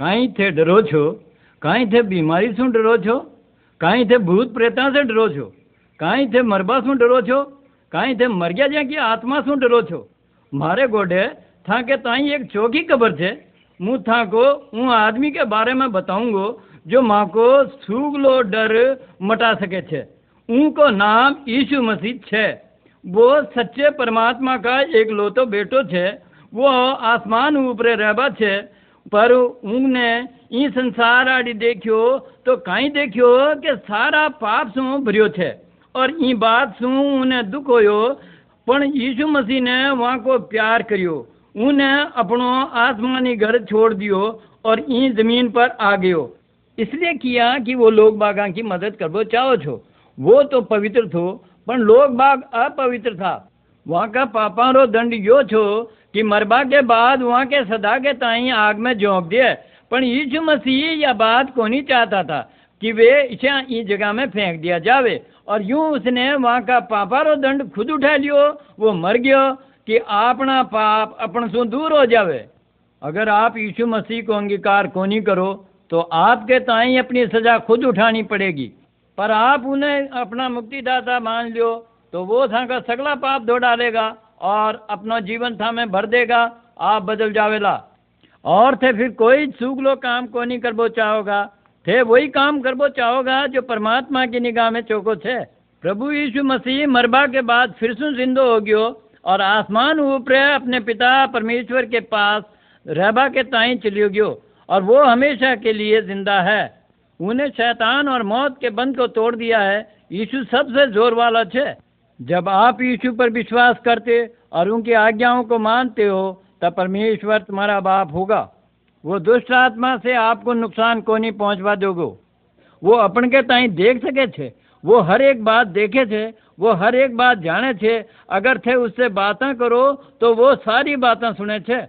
काई थे डरो छो, काई थे बीमारी से डरो छो, काई थे भूत प्रेता से डरो छो, काई थे मरबा से डरो छो, काई थे मरिया ज्या की आत्मा से डरो छो। मारे गोडे था के ताई एक चौकी कबर छे, मुँ था को उन आदमी के बारे में बताऊंगो जो माँ को सूगलो डर मटा सके छे। उनको नाम यीशु मसीह छे। वो सच्चे परमात्मा का एक लोतो बेटो छे। वो आसमान ऊपरे रहबा छे, पर उनने ई संसार आड़ी देखियो तो काई देखियो कि सारा पाप सु भरियो छे, और ई बात सु उन्हें दुख होयो। पण यीशु मसीह ने वहाँ को प्यार करियो, उन्हें अपनो आसमानी घर छोड़ दियो और ई जमीन पर आ गयो। इसलिए किया कि वो लोग बागा की मदद करबो चाहो छो। वो तो पवित्र थो, पर लोग बाग अपवित्र था। वहाँ का पापा रो दंड यो छो कि मरबा के बाद वहाँ के सदा के ताई आग में झोंक दिए। पर यीशु मसीह यह बात को नहीं चाहता था कि वे इसे इस जगह में फेंक दिया जावे, और यूं उसने वहाँ का पापा रो दंड खुद उठा लियो। वो मर गयो कि अपना पाप अपन से दूर हो जावे। अगर आप यीशु मसीह को अंगीकार को नहीं करो तो आपके ताई अपनी सजा खुद उठानी पड़ेगी। पर आप उन्हें अपना मुक्तिदाता मान लियो तो वो था का सगला पाप धो डालेगा और अपना जीवन था में भर देगा, आप बदल जावेला। और थे फिर कोई सूगलो काम को नहीं करबो चाहोगा, थे वही काम करबो चाहोगा जो परमात्मा की निगाह में चोखो छे। प्रभु यीशु मसीह मरबा के बाद फिर सु जिंदो हो गयो और आसमान ऊपरे अपने पिता परमेश्वर के पास रहबा के ताई चलियो गयो, और वो हमेशा के लिए जिंदा है। उन्हें शैतान और मौत के बंध को तोड़ दिया है। यीशु सबसे जोर वाला छे। जब आप यीशु पर विश्वास करते और उनकी आज्ञाओं को मानते हो तब परमेश्वर तुम्हारा बाप होगा। वो दुष्ट आत्मा से आपको नुकसान को नहीं पहुँचवा दोगे। वो अपन के ताई देख सके छे, वो हर एक बात देखे छे, वो हर एक बात जाने छे। अगर थे उससे बातें करो तो वो सारी बातें सुने छे।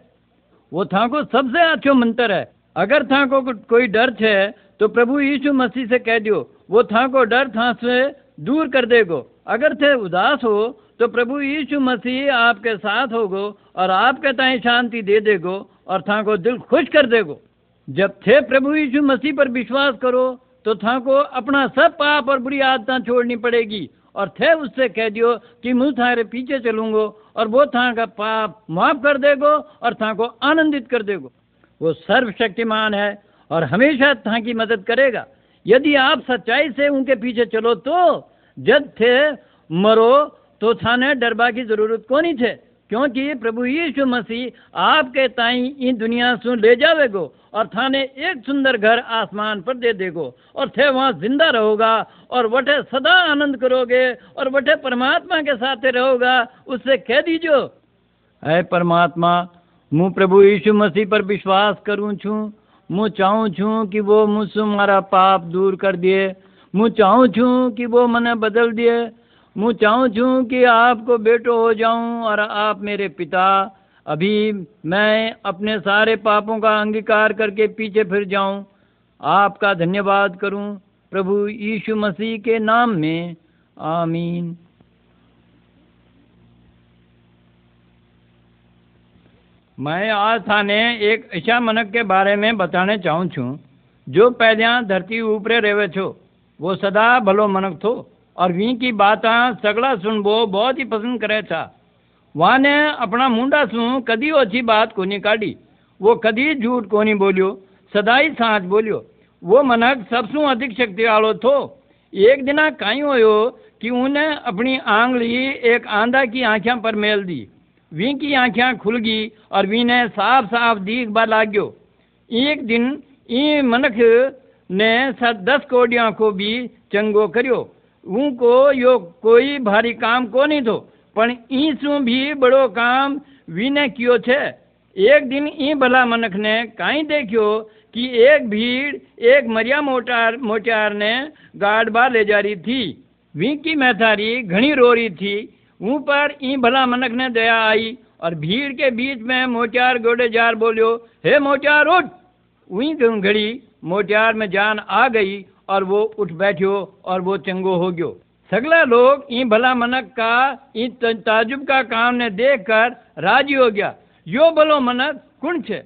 वो था को सबसे अच्छो मंत्र है। अगर था को कोई डर छे तो प्रभु यीशु मसीह से कह दियो, वो था को डर था से दूर कर देगो। अगर थे उदास हो तो प्रभु यीशु मसीह आपके साथ होगो और आपके ताई शांति दे देगो और था को दिल खुश कर देगो। जब थे प्रभु यीशु मसीह पर विश्वास करो तो था को अपना सब पाप और बुरी आदतें छोड़नी पड़ेगी, और थे उससे कह दियो कि मैं थारे पीछे चलूँगो, और वो था का पाप माफ़ कर देगो और था को आनंदित कर देगो। वो सर्वशक्तिमान है और हमेशा था की मदद करेगा। यदि आप सच्चाई से उनके पीछे चलो तो जब थे मरो तो थाने डरबा की जरूरत को नहीं थे, क्योंकि प्रभु यीशु मसीह आपके ताई इन दुनिया से ले जावेगो और थाने एक सुंदर घर आसमान पर दे देगो, और थे वहाँ जिंदा रहोगा और वटे सदा आनंद करोगे और वटे परमात्मा के साथ रहोगा। उससे कह दीजो, ऐ परमात्मा, मुँ प्रभु यीशु मसीह पर विश्वास करूँ छूँ, मुँ चाहूँ छूँ कि वो मुझसे मारा पाप दूर कर दिए, मुँ चाहूँ छूँ कि वो मने बदल दिए, मुँ चाहूँ छूँ कि आपको बेटो हो जाऊँ और आप मेरे पिता। अभी मैं अपने सारे पापों का अंगीकार करके पीछे फिर जाऊँ। आपका धन्यवाद करूँ प्रभु यीशु मसीह के नाम में, आमीन। मैं आज थाने एक ऐसा मनक के बारे में बताने चाहूँ छूँ जो पैदा धरती ऊपरे रेवे छो। वो सदा भलो मनक थो और वी की बातें सगड़ा सुनबो बहुत ही पसंद करे था। वहाँ ने अपना मुंडा सू कदी ओछी बात को नहीं काढ़ी, वो कदी झूठ को नहीं बोलियो, सदा ही साँच बोलियो। वो मनक सबसू अधिक शक्ति वालो थो। एक दिना काई होयो कि उन्हें अपनी आंगली एक आंधा की आँखों पर मेल दी। वी की आँखें खुल गई और वी ने साफ साफ दिखबा लाग्यो। एक दिन ई मनख ने 10 कोड़ियाँ को भी चंगो करियो। उनको यो कोई भारी काम को नहीं थो, पर ईसू भी बड़ो काम वी ने कियो छे। एक दिन ई भला मनख ने काई देखियो कि एक भीड़ एक मरिया मोटार ने गाड़बा ले जा रही थी। वी की मैथारी घनी रो रही थी। मुँह पर ई भला मनक ने दया आई और भीड़ के बीच में मोचार गोडेजार बोलियो, हे मोचार उठ। वहीं घड़ी मोचार में जान आ गई और वो उठ बैठ्यो और वो चंगो हो गयो। सगला लोग ई भला मनक का ई ताजुब का काम ने देखकर राजी हो गया। यो भलो मनक कुण छे?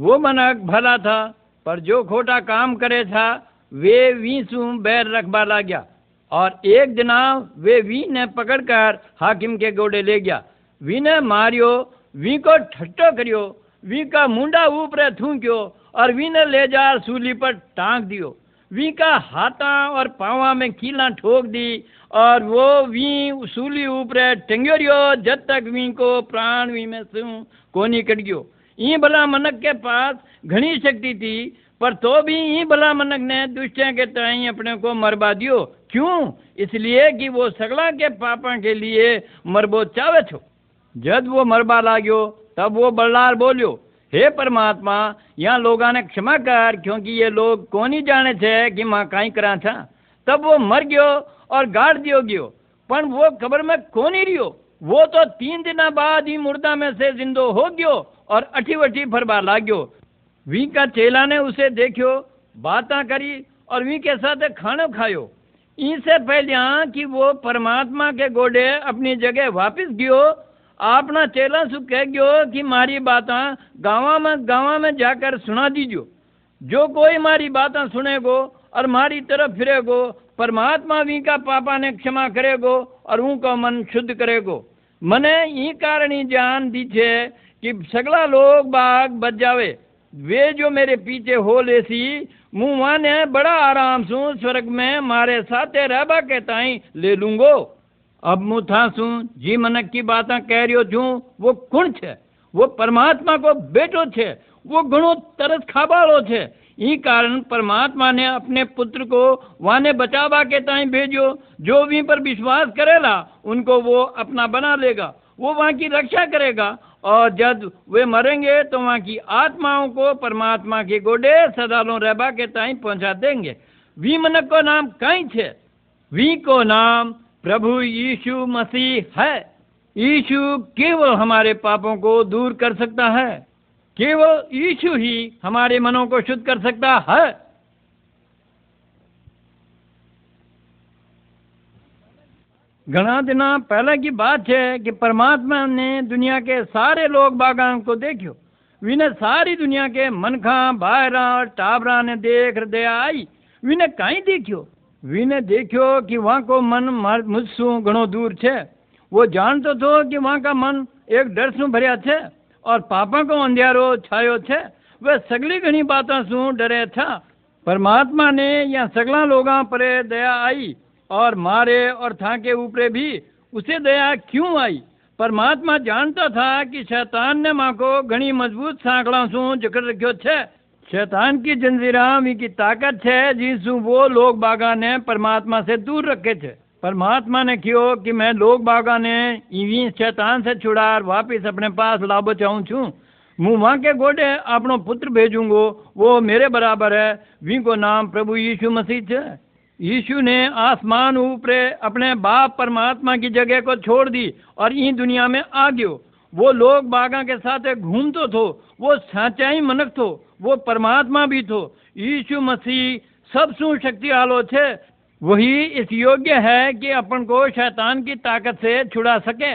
वो मनक भला था, पर जो खोटा काम करे था वे वीसू बैर रखबा ला गया। और एक दिना वे वी ने पकड़कर हाकिम के गोडे ले गया। वी ने मारियो, वी को ठट्टो करियो, वी का मुंडा ऊपरे थूंक्यो और वी ने ले जा सूली पर टांग दियो। वी का हाथा और पावा में कीला ठोक दी और वो वी सूली ऊपरे टंग्यो रियो जब तक वी को प्राण वी में से कोनी कट गयो। ई भला मनक के पास घनी शक्ति थी, पर तो भी ई भला मनक ने दुष्टों के ताई अपने को मरवा दियो। क्यों? इसलिए कि वो सगला के पापा के लिए मरबो चावे थो। जब वो मरबा लाग्यो तब वो बल्लार बोलियो, हे परमात्मा, यहाँ लोगों ने क्षमा कर, क्योंकि ये लोग कोनी जाने थे कि माँ काई करा था। तब वो मर गयो और गाड़ दियो गयो, पर वो कब्र में कोनी रियो। वो तो 3 दिन बाद ही मुर्दा में से जिंदो हो गयो और अठी-वठी फरबा लाग्यो। वी का चेला ने उसे देखियो, बातें करी और वी के साथ खाना खायो। इससे पहले कि वो परमात्मा के गोडे अपनी जगह वापस गयो, आपना चेला सु कह गयो कि मारी बातें गाँव में जाकर सुना दीजियो। जो कोई मारी बातें सुनेगो और मारी तरफ फिरेगो, परमात्मा वी का पापा ने क्षमा करेगो और उनका मन शुद्ध करेगो। मने ई कारण ही जान दी छे कि सगला लोग बाग बच जावे। वे जो मेरे पीछे हो ले सी मुँह ने बड़ा आराम सू स्वर्ग में मारे साथे रहबा के ताई ले लूंगो। अब मुँह था सू जी मनक की बातें कह रियो छू, वो कुण छे? वो परमात्मा को बेटो छे, वो घणो तरस खाबालो छे। ई कारण परमात्मा ने अपने पुत्र को वाने बचावा के ताई भेजो। जो भी पर विश्वास करेला उनको वो अपना बना लेगा, वो वहाँ की रक्षा करेगा। और जब वे मरेंगे तो वहाँ की आत्माओं को परमात्मा के गोडे सदालों रहबा के ताई पहुँचा देंगे। वी मनक को नाम काई छे? वी को नाम प्रभु यीशु मसीह है। यीशु केवल हमारे पापों को दूर कर सकता है। केवल यीशु ही हमारे मनों को शुद्ध कर सकता है। घना दिना पहले की बात है कि परमात्मा ने दुनिया के सारे लोग बागां को देखियो। विने सारी दुनिया के मनखा भायरा और टाबरा ने देख हृदय आई। विने काई देखियो? विने देखियो कि वहाँ को मन मुझसू घणो दूर छे। वो जान तो थो कि वहाँ का मन एक डर सू भरिया छे और पापा को अंधियारो छायो छे। वह सगली घनी बातों सू डरे था। परमात्मा ने यहाँ सगला लोगां परे दया आई और मारे और था के ऊपरे भी उसे दया क्यों आई? परमात्मा जानता था कि शैतान ने माँ को घनी मजबूत सांकड़ा सू जकड़ रखियो छे। शैतान की जंजीरा वी की ताकत है जिसू वो लोग बागा ने परमात्मा से दूर रखे थे। परमात्मा ने क्यो कि मैं लोग बागा ने इवी शैतान से छुड़ार वापिस अपने पास लाबो चाहूँ छूँ। मुँ माँ के गोडे अपनो पुत्र भेजूंगो, वो मेरे बराबर है। वी को नाम प्रभु यीशु मसीह थे। यीशु ने आसमान ऊपरे अपने बाप परमात्मा की जगह को छोड़ दी और ई दुनिया में आ गयो। वो लोग बागा के साथ घूम तो थो, वो सच्चाई मनक थो, वो परमात्मा भी थो। यीशु मसीह सबसू शक्ति आलो थे। वही इस योग्य है कि अपन को शैतान की ताकत से छुड़ा सके।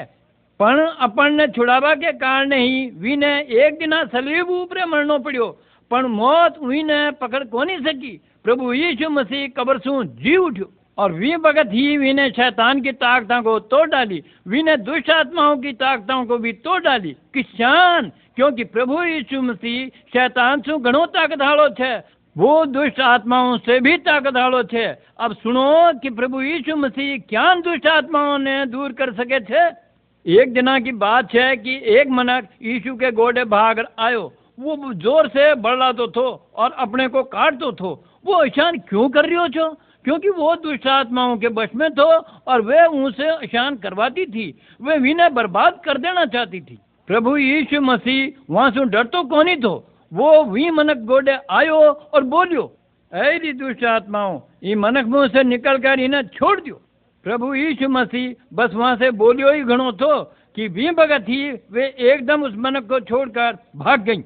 पण अपन ने छुड़ावा के कारण ही वी ने एक दिना सलीब ऊपरे मरनो पड़ियो, पण मौत वी ने पकड़ कोनी सकी। प्रभु यीशु मसीह कब्र सू जी उठ्यो और वी बगत ही वी ने शैतान की ताकतों को तोड़ डाली। वी ने दुष्ट आत्माओं की ताकतों को भी तोड़ डाली। किसान, क्योंकि प्रभु यीशु मसीह शैतान सू घणो ताकत हालो छे, वो दुष्ट आत्माओं से भी ताकत हालो छे। अब सुनो कि प्रभु यीशु मसीह क्या दुष्ट आत्माओं ने दूर कर सके थे। एक दिना की बात है कि एक मनक यीशु के गोडे भाग आयो। वो जोर से बड़ला तो थो और अपने को काट तो थो। वो ईशान क्यों कर रही हो छो? क्योंकि वो दुष्ट आत्माओं के वश में थो और वे उनसे ईशान करवाती थी। वे विनय बर्बाद कर देना चाहती थी। प्रभु यीशु मसीह वहाँ से डर तो कोनी थो। वो वी मनक गोडे आयो और बोलियो, ऐ दुष्ट आत्माओं, ये मनक मुँह से निकल कर इन्हें छोड़ दियो। प्रभु यीशु मसीह बस वहाँ से बोलियो ही घणो थो कि वी भगत ही वे एकदम उस मनक को छोड़कर भाग गई।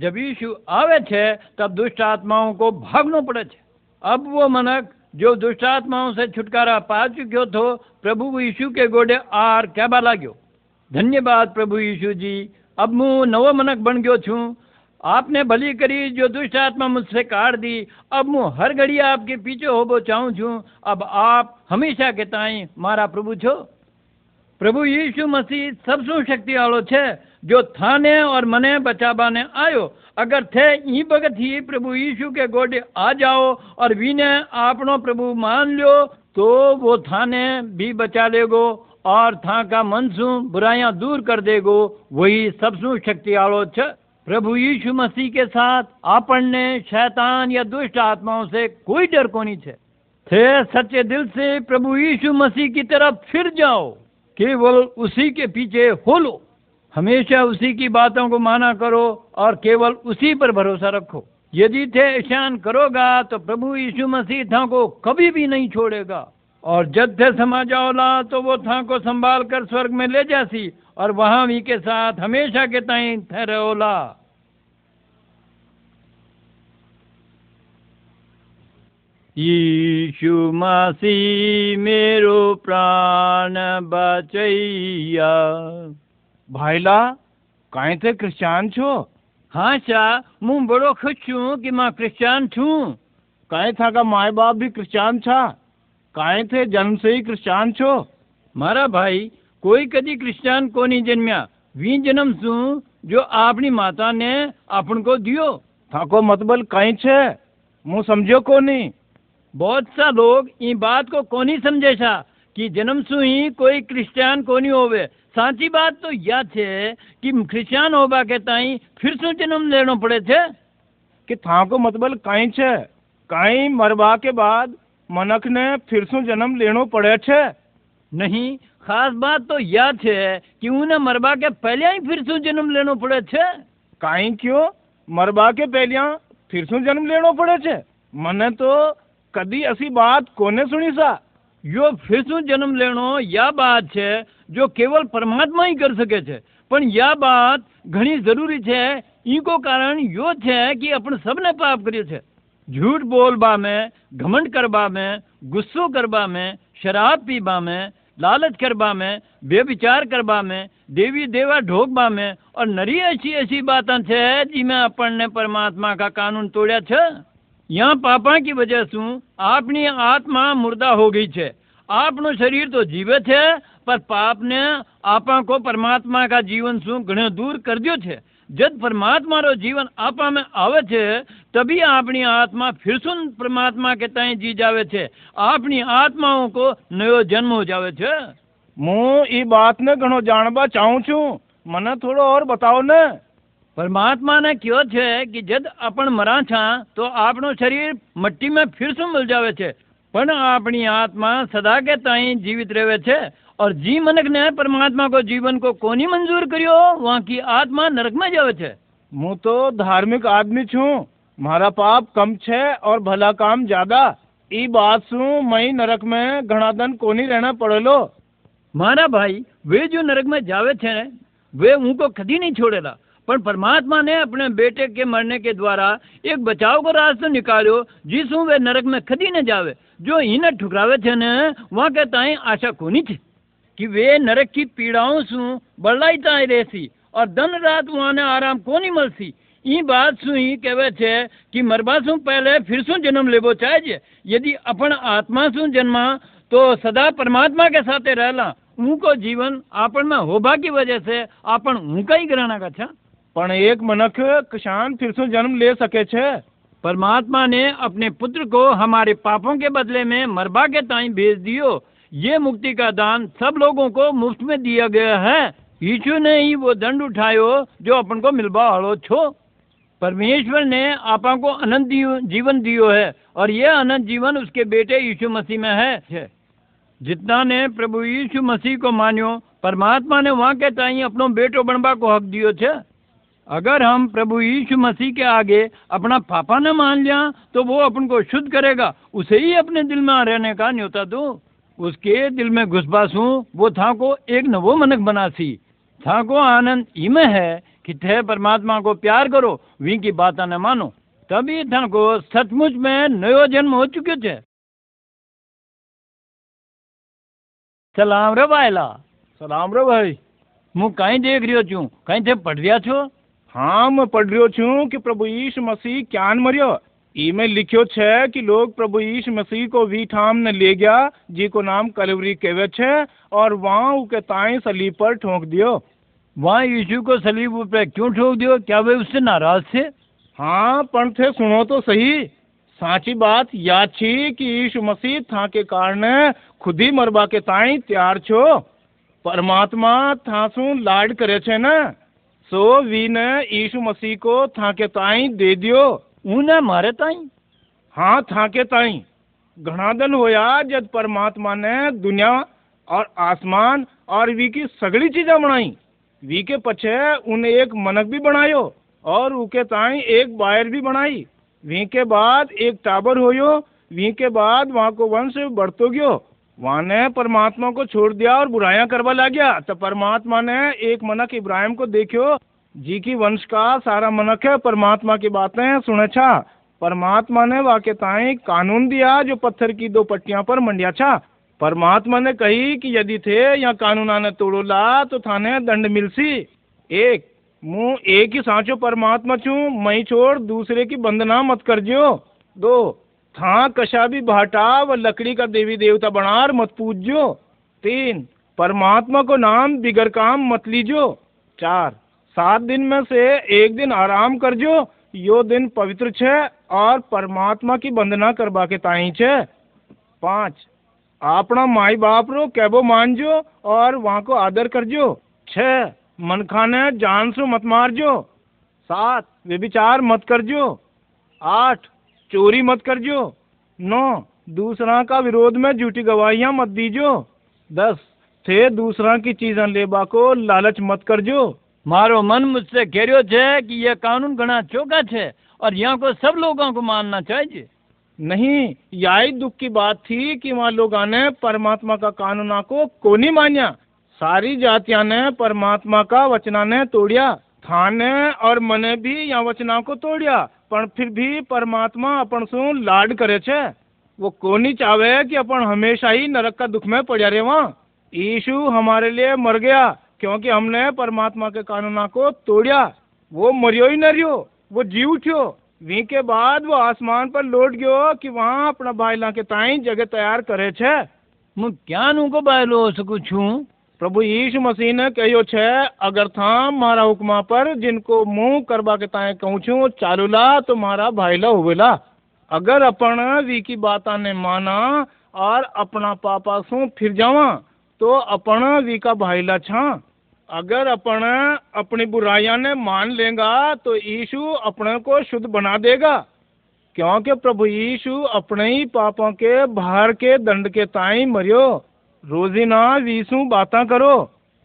जब यीशु आवे छे तब दुष्ट आत्माओं को भागनो पड़े छे। अब वो मनक जो दुष्ट आत्माओं से छुटकारा पा चुक्यो थो प्रभु यीशु के गोडे आर कहबा लाग्यो, धन्यवाद प्रभु यीशु जी, अब मुँ नवो मनक बन गयो छूँ। आपने भली करी जो दुष्ट आत्मा मुझसे काट दी। अब मुँह हर घड़ी आपके पीछे होबो चाहूँ छू। अब आप हमेशा के ताई मारा प्रभु छो। प्रभु यीशु मसीह सबसु शक्ति वालों छे जो थाने और मने बचाबाने आयो। अगर थे ई भगत ही प्रभु यीशु के गोडे आ जाओ और वीने आपनो प्रभु मान लो तो वो थाने भी बचा लेगो और था का मनसू बुराइयां दूर कर देगो। वही सबसु शक्ति वालों छे। प्रभु यीशु मसीह के साथ आपन ने शैतान या दुष्ट आत्माओं से कोई डर को नहीं छे। थे सच्चे दिल से प्रभु यीशु मसीह की तरफ फिर जाओ, केवल उसी के पीछे हो लो, हमेशा उसी की बातों को माना करो और केवल उसी पर भरोसा रखो। यदि थे ऐसा करोगा तो प्रभु यीशु मसीह था को कभी भी नहीं छोड़ेगा। और जब थे समा जाओला तो वो था को संभाल कर स्वर्ग में ले जासी और वहाँ भी के साथ हमेशा के ताई थे रहोला। यीशु मसीह मेरो प्राण बचैया। भाईला काहे थे क्रिश्चियन छो? हाँ शाह, मुँ बड़ो खुश छू कि मैं क्रिश्चियन छू। काहे था का माए बाप भी क्रिश्चियन था? काहे थे जन्म से ही क्रिश्चियन छो? मारा भाई कोई कदी क्रिश्चियन को नहीं जन्मिया। वी जन्म सू जो आपनी माता ने अपन को दियो। थाको मतबल काई छे मुँ समझो को नहीं। बहुत सा लोग ई बात को कोनी समझे छा कि जन्म सू ही कोई क्रिश्चियन कोनी होवे। साची बात तो या छे कि क्रिश्चियन होबा के ताई फिर सू जन्म लेनो पड़े छे। कि थाको मतबल काई छे? काई मरवा के बाद मनख ने फिर सू जन्म लेनो पड़े छे? नहीं, खास बात तो या छे कि उन्हें मरवा के पहले ही फिर सू जन्म लेनो पड़े छे। काई क्यों मरवा के पहले फिर सू जन्म लेनो पड़े छे? मने तो कदी ऐसी बात कोने सुनी सा। यो फिर सू जन्म लेनो या बात छे जो केवल परमात्मा ही कर सके छे। पर या बात घणी जरूरी छे। इको कारण यो छे कि अपन सबने पाप करियो छे। झूठ बोलबा में, घमंड करबा में, गुस्सो करबा में, शराब पीबा में, लालच करबा में, बेविचार करबा में, देवी देवा ढोकबा में और नरी ऐसी ऐसी बातें छे जिनमें अपन ने परमात्मा का कानून तोड़या छे। यहाँ पापा की वजह से आपनी आत्मा मुर्दा हो गई छे। आपनो शरीर तो जीवित है पर पाप ने आपा को परमात्मा का जीवन से घणो दूर कर दियो छे। जब परमात्मा रो जीवन आपा में आवे छे तभी आपनी आत्मा फिर सुन परमात्मा के ताई जी जावे छे। आपनी आत्माओं को नयो जन्म हो जावे छे। मुँ ई बात ने घणो जानबा चाहूँ छू, मने थोड़ो और बताओ ने। परमात्मा ने क्यों छे कि जब अपन मरा छा तो आपनो शरीर मट्टी में फिर से मिल जावे छे पर आपनी आत्मा सदा के ताई जीवित रहे छे। और जी मनक ने परमात्मा को जीवन को कोनी मंजूर करियो वहाँ की आत्मा नरक में जावे छे। मुँ तो धार्मिक आदमी छू, मारा पाप कम छे और भला काम ज्यादा। ई बात सू मई नरक में घना दिन कोनी रहना पड़ेलो। मारा भाई वे जो नरक में जावे छे वे उनको कदी नहीं छोड़ेला। पर परमात्मा ने अपने बेटे के मरने के द्वारा एक बचाव को रास्ता निकालो जिसू वे नरक में कदी न जावे। जो इन्हें ठुकरावे थे न वहाँ के ताई आशा कोनी थी कि वे नरक की पीड़ाओं सू बड़लाई ताई रहसी और दिन रात वहाँ ने आराम कोनी मलसी। ई बात सू ही कहवे छे कि मरबा सू पहले फिर सू जन्म लेवो चाहिए। यदि अपन आत्मा सू जन्मा तो सदा परमात्मा के साथ रहला। उनको जीवन अपन में होबा की वजह से अपन उनका ही ग्रहण का था। पण एक मनख किसान फिर से जन्म ले सके छे। परमात्मा ने अपने पुत्र को हमारे पापों के बदले में मरबा के ताई भेज दियो। ये मुक्ति का दान सब लोगों को मुफ्त में दिया गया है। यीशु ने ही वो दंड उठायो जो अपन को मिलबा हलो छो। परमेश्वर ने आपा को अनंत जीवन दियो है और यह अनंत जीवन उसके बेटे यीशु मसीह में है। जितना ने प्रभु यीशु मसीह को मान्यो परमात्मा ने वहाँ के ताई अपनो बेटो बनवा को हक दियो छे। अगर हम प्रभु यीशु मसीह के आगे अपना पापा न मान लिया तो वो अपन को शुद्ध करेगा। उसे ही अपने दिल में रहने का न्योता दो। उसके दिल में घुसबासू वो था को एक नवो मनक बनासी। था को आनंद इमे है कि थे परमात्मा को प्यार करो, वी की बात न मानो, तभी था को सचमुच में नयो जन्म हो चुके थे। सलाम रे भाईला। सलाम रे भाई। मुँ कहीं देख रियो छू, कहीं थे पढ़ रिया छो? हाँ मैं पढ़ रियो छूँ कि प्रभु यीशु मसीह क्यान मरियो। इमें लिखियो छे कि लोग प्रभु यीशु मसीह को भी ठाम न ले गया जी को नाम कलवरी केवे छे और वहाँ उके ताई सलीब पर ठोंक दियो। वहाँ यीशु को सलीब पर क्यों ठोक दियो? क्या वे उससे नाराज थे? हाँ पण थे सुनो तो सही, साची बात या छी कि यीशु मसीह था के कारण खुद ही मरबा के ताई तैयार छो। परमात्मा थासू लाड करे छे न, सो वी ने यीशु मसीह को था के ताई दे दियो। उन्हें मारे ताई? हाँ थाके ताई। घना दिन होया जब परमात्मा ने दुनिया और आसमान और वी की सगड़ी चीज़ा बनाई। वी के पछे उन्हें एक मनक भी बनायो और उके ताई एक बायर भी बनाई। वी के बाद एक टाबर होयो, वी के बाद वहाँ को वंश बढ़तो गयो। वहाँ ने परमात्मा को छोड़ दिया और बुराइयाँ करवा लग गया। तो परमात्मा ने एक मनक इब्राहिम को देखियो जी की वंश का सारा मनक है परमात्मा की बातें सुने छा। परमात्मा ने वाके ताई कानून दिया जो पत्थर की दो पट्टियां पर मंडिया छा। परमात्मा ने कही कि यदि थे या कानून आने तोड़ो ला तो थाने दंड मिलसी। एक मुँ एक ही सांचो परमात्मा छू, मई छोड़ दूसरे की वंदना मत कर जियो। दो था कशा भी भाटा व लकड़ी का देवी देवता बनार मत पूज जियो। तीन परमात्मा को नाम बिगर काम मत लीजो। चार सात दिन में से एक दिन आराम कर जो, यो दिन पवित्र छे और परमात्मा की वंदना करवा के ताई छे। पाँच अपना माई बाप रो कैबो मान जो और वहाँ को आदर कर जो। छः मनखाने जान सो मत मार जो। सात व्यभिचार मत कर जो। आठ चोरी मत कर जो। नौ दूसरा का विरोध में झूठी गवाहियाँ मत दीजो। दस थे दूसरा की चीज़ें लेबा को लालच मत कर जो। मारो मन मुझसे कह रियो छे कि यह कानून घना चोखा छे और यहाँ को सब लोगों को मानना चाहिए। नहीं, यही दुख की बात थी कि वहाँ लोगों ने परमात्मा का कानून को कोनी मान्या। सारी जातियाँ ने परमात्मा का वचना ने तोड़िया। थाने और मने भी यहाँ वचना को तोड़िया, पर फिर भी परमात्मा अपन सो लाड करे छे। वो कोनी चाहे कि अपन हमेशा ही नरक का दुख में पड़े रहे। वहाँ यीशु हमारे लिए मर गया क्योंकि हमने परमात्मा के कानून को तोड़िया। वो मरियो ही न रियो, वो जी उठ्यो। वी के बाद वो आसमान पर लौट गयो कि वहाँ अपना बायला के ताई जगह तैयार करे छे। मु क्या उनको बायलो सकू छू? प्रभु यीशु मसीह ने कहो छे अगर था मारा हुक्मा पर जिनको मुँह करवा के ताई कहूँ छू चालूला तो मारा भाईला होवेला। अगर अपन वी की बात ने माना और अपना पापा सू फिर जावा तो अपन वी का भाईला छा। अगर अपन अपनी बुराइयाँ ने मान लेगा तो यीशु अपने को शुद्ध बना देगा, क्योंकि प्रभु यीशु अपने ही पापों के भार के दंड के ताई मरियो। रोजीना वीसू बातां करो,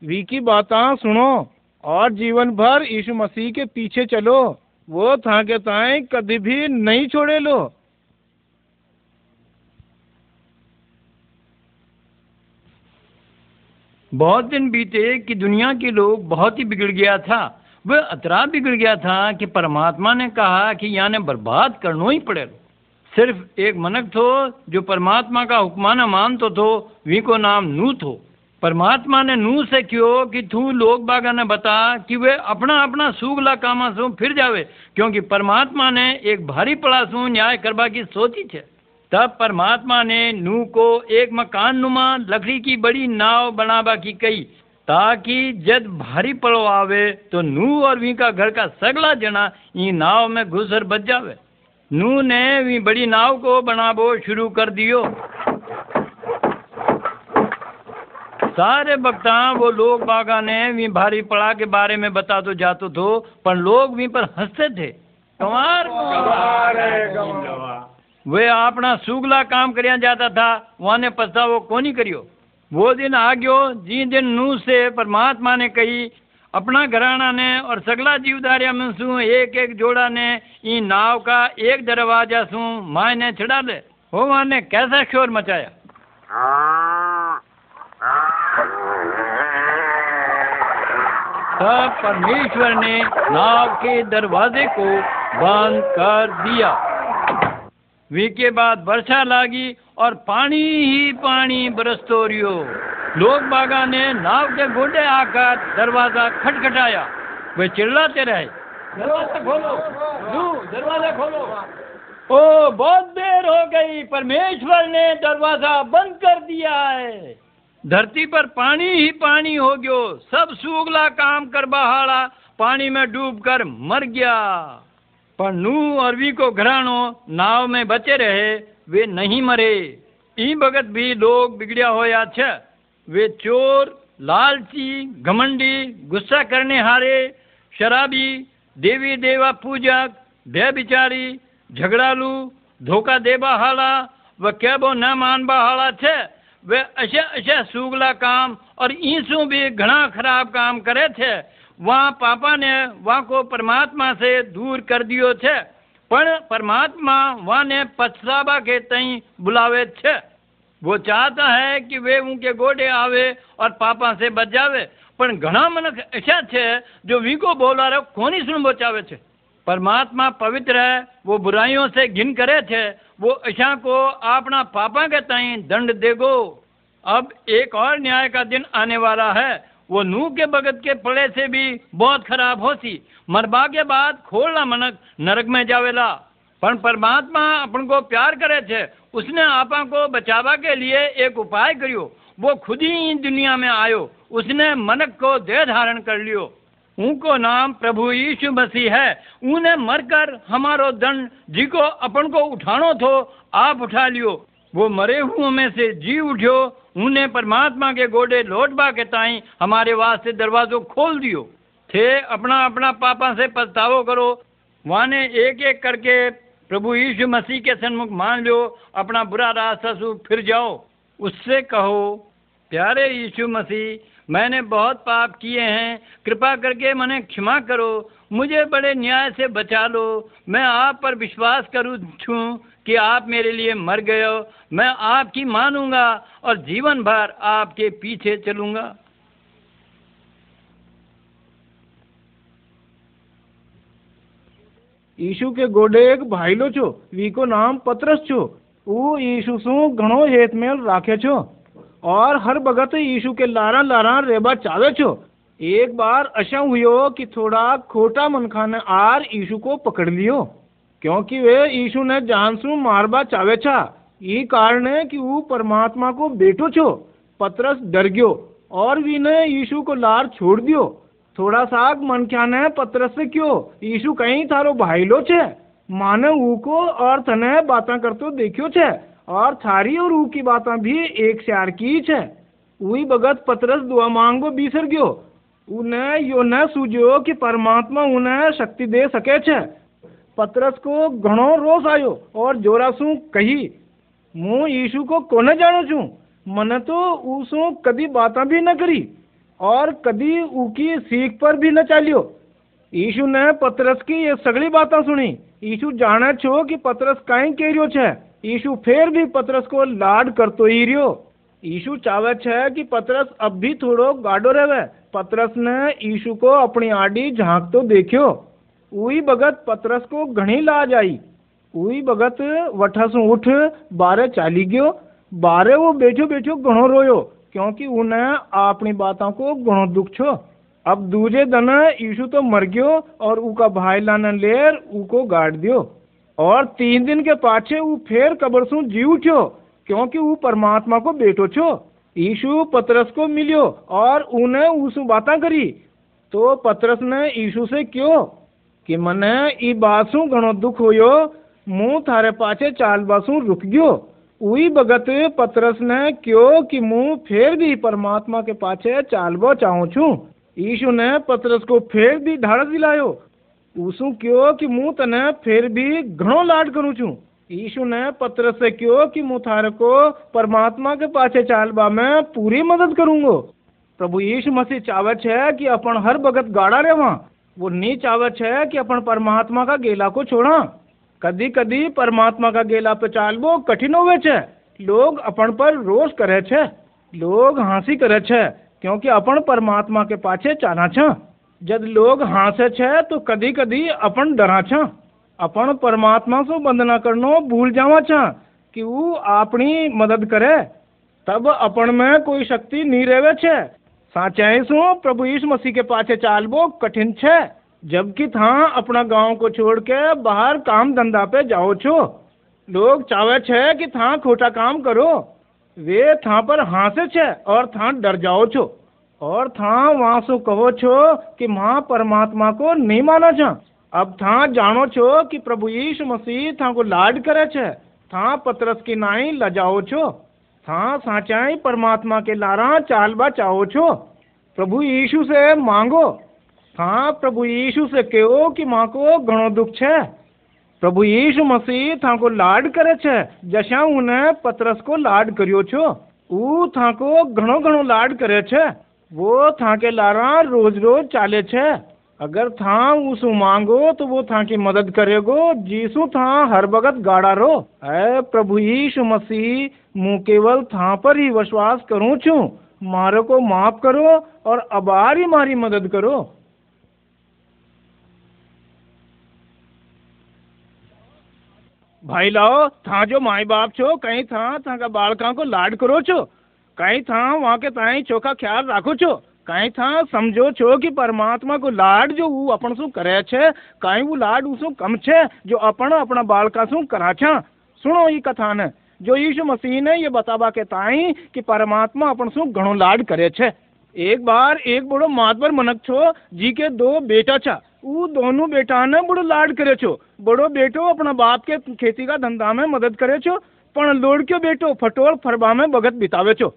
वी की बातां सुनो और जीवन भर यीशु मसीह के पीछे चलो। वो था के ताई कभी भी नहीं छोड़े लो। बहुत दिन बीते कि दुनिया के लोग बहुत ही बिगड़ गया था। वह इतना बिगड़ गया था कि परमात्मा ने कहा कि याने बर्बाद करना ही पड़ेगा। सिर्फ एक मनक थो जो परमात्मा का हुक्माना मानतो थो, वी को नाम नू थो। परमात्मा ने नू से क्यो कि तू लोग बागा ने बता कि वे अपना अपना सूगला कामा सो फिर जावे, क्योंकि परमात्मा ने एक भारी पड़ा सो न्याय करवा की सोची है। तब परमात्मा ने नूह को एक मकान नुमा लकड़ी की बड़ी नाव बनावा की कही, ताकि जब भारी पड़ो आवे तो नूह और वी का घर का सगला जना ई नाव में घुस और बच जावे। नूह ने वी बड़ी नाव को बनाबो शुरू कर दियो। सारे वक्ता वो लोग बागा ने वी भारी पड़ा के बारे में बता तो जातो थो, पर लोग वी पर हंसते थे। वे अपना सूगला काम करिया जाता था, वाने पछतावो कोनी करियो। वो दिन आ गयो जी दिन नूह से परमात्मा ने कही अपना घराना ने और सगला जीवदारिया में सू एक एक जोड़ा ने ई नाव का एक दरवाजा सू माय ने छड़ा ले। हो वाने कैसा शोर मचाया। तब परमेश्वर ने नाव के दरवाजे को बंद कर दिया। वी के बाद वर्षा लागी और पानी ही पानी बरसतो रियो। लोग बागा ने नाव के गोडे आकर दरवाजा खटखटाया। वे चिल्लाते रहे दरवाजा खोलो, लू दरवाजा खोलो। ओ बहुत देर हो गई, परमेश्वर ने दरवाजा बंद कर दिया है। धरती पर पानी ही पानी हो गयो, सब सूगला काम कर बहाड़ा पानी में डूबकर मर गया। पर नूह और वी को घरानो नाव में बचे रहे, वे नहीं मरे। ई भगत भी लोग बिगड़िया होया छ, वे चोर, लालची, घमंडी, गुस्सा करने हारे, शराबी, देवी देवा पूजक, बेबिचारी, झगड़ालू, धोखा देबा हाला व कहबो न मानबा हाला छ। वे अशा अशा सूगला काम और ईंसू भी घना खराब काम करे थे। वहाँ पापा ने वहाँ को परमात्मा से दूर कर दियो थे, पर परमात्मा वहाँ ने पछतावा के तई बुलावे थे। वो चाहता है कि वे उनके गोडे आवे और पापा से बच जावे, पर घना मनख ऐसा थे जो वी को बोला रहे कोनी सुन बचावे थे। परमात्मा पवित्र है, वो बुराइयों से घिन करे थे। वो अशा को अपना पापा के तई दंड देगो। अब एक और न्याय का दिन आने वाला है। वो नूह के भगत के पड़े से भी बहुत खराब होती, मरबा के बाद खोलना मनक नरक में जावेला। पर परमात्मा अपन को प्यार करे थे, उसने आपा को बचावा के लिए एक उपाय करियो। वो खुद ही दुनिया में आयो, उसने मनक को देह धारण कर लियो। उनको नाम प्रभु यीशु मसीह है। उन्हें मरकर हमारो दंड जिको अपन को उठानो थो आप उठा लियो। वो मरे हुओं में से जी उठ्यो, उन्हें परमात्मा के गोडे लौटबा के ताई हमारे वास्ते दरवाजो खोल दियो थे। अपना अपना पापा से पछतावो करो। वाने एक एक करके प्रभु यीशु मसीह के सन्मुख मान लो, अपना बुरा रास्ता से फिर जाओ। उससे कहो, प्यारे यीशु मसीह, मैंने बहुत पाप किए हैं, कृपा करके मैंने क्षमा करो, मुझे बड़े न्याय से बचा लो। मैं आप पर विश्वास करूँ छूँ कि आप मेरे लिए मर गए हो। मैं आपकी मानूंगा और जीवन भर आपके पीछे चलूँगा। यीशु के गोडे एक भाईलो छो, वीको नाम पतरस छो। वो यीशु से घणो हेतमेल राखे छो और हर भगत यीशु के लारा लारा रेबा चावे छो। एक बार अशा हुयो कि थोड़ा खोटा मनखा ने आर यीशु को पकड़ लियो, क्योंकि वे यीशु ने जानसू मारबा चावे छा। ई कारण है कि वो परमात्मा को बेटो छो। पतरस डर गयो और वी ने यीशु को लार छोड़ दियो। थोड़ा सा मनख्या ने पतरस से क्यों, यीशु कहीं थारो भाईलो छे, माने ऊ को और थने बातें करतो देखियो छे, और थारी और ऊ की बातें भी एक सार की छे। उई भगत पतरस दुआ मांगो बिसर गयो। उन्हें यो न सूझो कि परमात्मा उन्हें शक्ति दे सके छे। पतरस को घणो रोष आयो और जोरासू कही, मु यीशु को कोने जानो छू, मने तो उसो कदी बातें भी न करी और कदी उकी सीख पर भी न चालियो। यीशु ने पतरस की ये सगली बातें सुनी। यीशु जाने छो कि पतरस काई कह रियो छे। यीशु फिर भी पतरस को लाड करतो ही रियो। यीशु चाहवे छे कि पतरस अब भी थोड़ो गाडो रहे। पतरस ने यीशु को अपनी आड़ी झाँक तो देखियो। उई भगत पतरस को घणी लाज आई। उई भगत वठसू उठ बारे चाली गयो। बारे वो बैठो बैठो घणो रोयो, क्योंकि उन्हें अपनी बातों को घणो दुख छो। अब दूजे दिन यीशु तो मर गयो और उका भाई लाने लेर उको गाड़ दियो। और 3 दिन के पाछे वो फिर कब्र से जी उठ्यो, क्योंकि वो परमात्मा को बेटो छो। यीशु पतरस को मिलियो और उन्हें उसु बातें करी। तो पतरस ने यीशु से क्यों कि मने ई बातसू घणो दुख होयो, मुँह थारे पाछे चालबासू रुक गयो। उई भगत पतरस ने क्यों कि मुँह फिर भी परमात्मा के पाछे चालबो चाहूँ छू। यीशु ने पतरस को फिर भी ढाढ़स दिलायो। उसू क्यों कि मुँह तने फिर भी घणो लाड करूँ छू। यीशु ने पतरस से क्यों कि मुँह थारे को परमात्मा के पाछे चालबा में पूरी मदद करूँगो। प्रभु यीशु मसीह चाहवत है कि अपन हर भगत गाड़ा रहे। वहाँ वो नी चाहवत है कि अपन परमात्मा का गेला को छोड़ा। कदी कदी परमात्मा का गेला पे चालबो कठिन होवे छे। लोग अपन पर रोष करे छे, लोग हंसी करे छे, क्योंकि अपन परमात्मा के पाछे चाना छे। जब लोग हंसे छे तो कदी कदी अपन डरा छे। अपन परमात्मा से वंदना करनो भूल जावा छे कि वो अपनी मदद करे, तब अपन में कोई शक्ति नहीं रेवे छे। साचाई सो प्रभु यीशु मसीह के पाछे चालबो कठिन छे। जबकि थां अपना गांव को छोड़ के बाहर काम धंधा पे जाओ छो। लोग चाहे छे कि थां खोटा काम करो, वे थां पर हासे छे और थां डर जाओ छो और थां वहाँ सो कहो छो कि माँ परमात्मा को नहीं माना छा। अब थां जानो छो कि प्रभु यीशु मसीह थां को लाड करे छे। थां पतरस की नाई लजाओ छो। थां साचाई परमात्मा के लारा चाल बचाओ छो। प्रभु यीशु से मांगो। हाँ, प्रभु यीशु से कहो कि माँ को घणो दुख है। प्रभु यीशु मसीह था को लाड करे छे जैसा उन्हें पतरस को लाड करियो छो। ऊ था को घणो घणो लाड करे छे। वो था के लारा रोज रोज चाले छे। अगर था उसु मांगो तो वो था की मदद करेगो। जीसु था हर वक्त गाड़ा रो। ऐ प्रभु यीशु मसीह, मुँ केवल था पर ही विश्वास करूँ छू। मारो को माफ करो और अबारी मारी मदद करो। भाई लाओ, था जो माई बाप छो कहीं था का बालका को लाड करो छो। कहीं था वहाँ के ताई चोखा ख्याल राखो छो। कहीं था समझो छो कि परमात्मा को लाड जो वो अपन सु करे छे, कहीं वो लाड उसो कम छे जो अपन अपना बालका सु करा छा। सुनो ये कथा ने जो यीशु मसीह ने ये बतावा के ताई कि परमात्मा अपन सु घणो लाड करे छे। एक बार एक बड़ो मातबर मनक छो जी के दो बेटा छा। वो दोनों बेटा ने बड़ो लाड करे छो। बड़ो बेटो अपना बाप के खेती का धंधा में मदद करे छो, पण लोड़क्यो बेटो फटोल फरबा में भगत बितावे छो।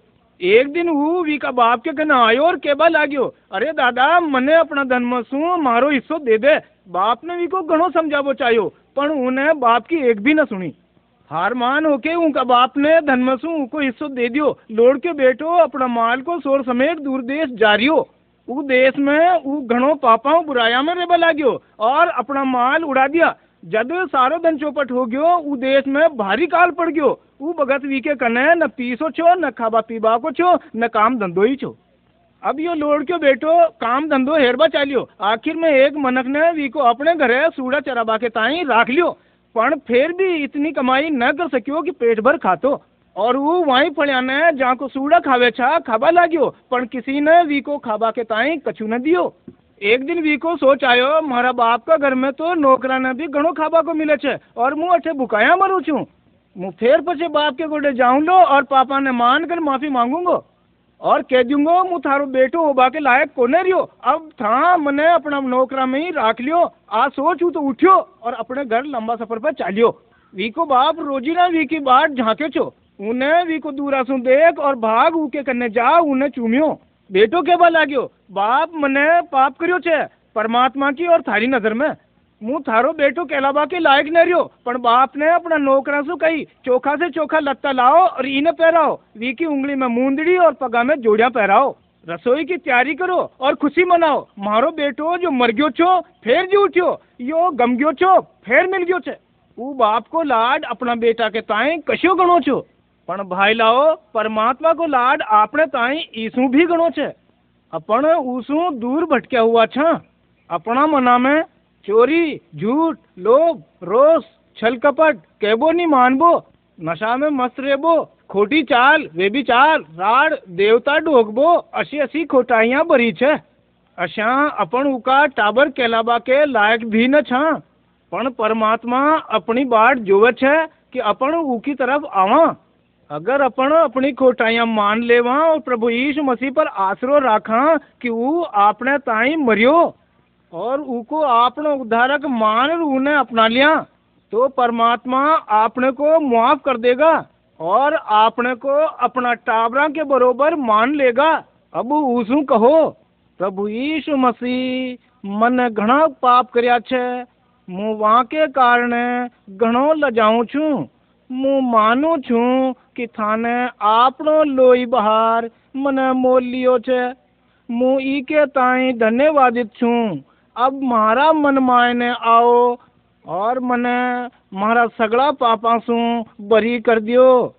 एक दिन वो वी का बाप के कने आयो और केबा लाग्यो, अरे दादा मने अपना धन में सु मारो हिस्सो दे दे। बाप ने वी को घणो समझावो चाहियो, पण उन्हें बाप की एक भी न सुनी। हार मान होके उनका बाप ने धन में सु उनको हिस्सो दे दियो। लोड़क्यो बेटो अपना माल को शोर समेत दूर देश जा रियो। ऊ देश में ऊ घणो पापाओं बुराया में रेबा लाग्यो और अपना माल उड़ा दिया। जद सारो धन चौपट हो गयो, ऊ देश में भारी काल पड़ गयो। ऊ भगत वी के कने न पीसो छो, न खाबा पीबा को छो, न काम धंधो ही छो। अब यो लोड़क्यो बेटो काम धंधो हेरबा चालियो। आखिर में एक मनक ने वी को अपने घरे सूड़ा चराबा के ताई राख लियो, पण फिर भी इतनी कमाई न कर सकियो कि पेट भर खातो। और वो वहीं पड़िया ने जहाँ को सूड़ा खावे छा खाबा लाग्यो, पर किसी ने वी को खाबा के ताई कछु न दियो। एक दिन वी को सोच आयो, मारा बाप का घर में तो नौकरा ने भी घणो खाबा को मिले छे और मुँ अठे भुकाया मरू छू। मुँ फेर पछे बाप के गोडे जाऊँ लो और पापा ने मान कर माफी मांगूंगो और कह दूंगो मुँ थारो बेटो होबा के लायक कोने रियो। अब था मने अपना नौकरा में ही राख लियो। आज सोचू तो उठ्यो और अपने घर लंबा सफर पर चालियो। वी को बाप रोजीना वी की बाट झाँके छो। उन्हें वी को दूरा सु देख और भाग ऊके करने जा उन्हें चूमियो। बेटो के बा लाग्यो, बाप मने पाप करियो छे परमात्मा की और थारी नजर में। मुँ थारो बेटो कहलावा के लायक न रियो, पर बाप ने अपना नौकरा सु कही चोखा से चोखा लत्ता लाओ और इन्हें पहराओ। वी की उंगली में मूंदड़ी और पगा में जोड़िया पहराओ। रसोई की तैयारी करो और खुशी मनाओ। मारो बेटो जो मर गयो छो फिर जी उठ्यो, यो गम गयो छो फिर मिल गयो छे। वो बाप को लाड अपना बेटा के ताई कशो गणो छो, पण भाई लाओ परमात्मा को लाड आपने ताई ईसु भी गणो छे। अपन ऊसु दूर भटक्या हुआ छा। अपना मना में चोरी, झूठ, लोभ, रोष, छल कपट, कहबो नी मानबो, नशा में मस्त रेबो, खोटी चाल, व्यभिचार, राड, देवता ढोकबो, असी असी खोटाइयाँ भरी छे। अशा अपन उका टाबर कहलावा के लायक भी न छा, पण परमात्मा अपनी बाट जोवे छे कि अपन उकी तरफ आवा। अगर अपन अपनी खोटाइयाँ मान लेवा और प्रभु यीशु मसीह पर आसरो राखा कि वो आपने ताई मरियो और उको आपने उद्धारक मान उन्हें अपना लिया, तो परमात्मा आपने को माफ कर देगा और आपने को अपना टाबरा के बरोबर मान लेगा। अब उसू कहो, प्रभु यीशु मसीह मन घना पाप करिया छे, मु वहाँ के कारण घणो लजाऊँ छू। मु मानू छू कि थाने आपनो लोई बहार मने मोल लियो छे। मु इके ताई धन्यवादित छू। अब म्हारा मन मायने आओ और मने म्हारा सगड़ा पापा सू बरी कर दियो।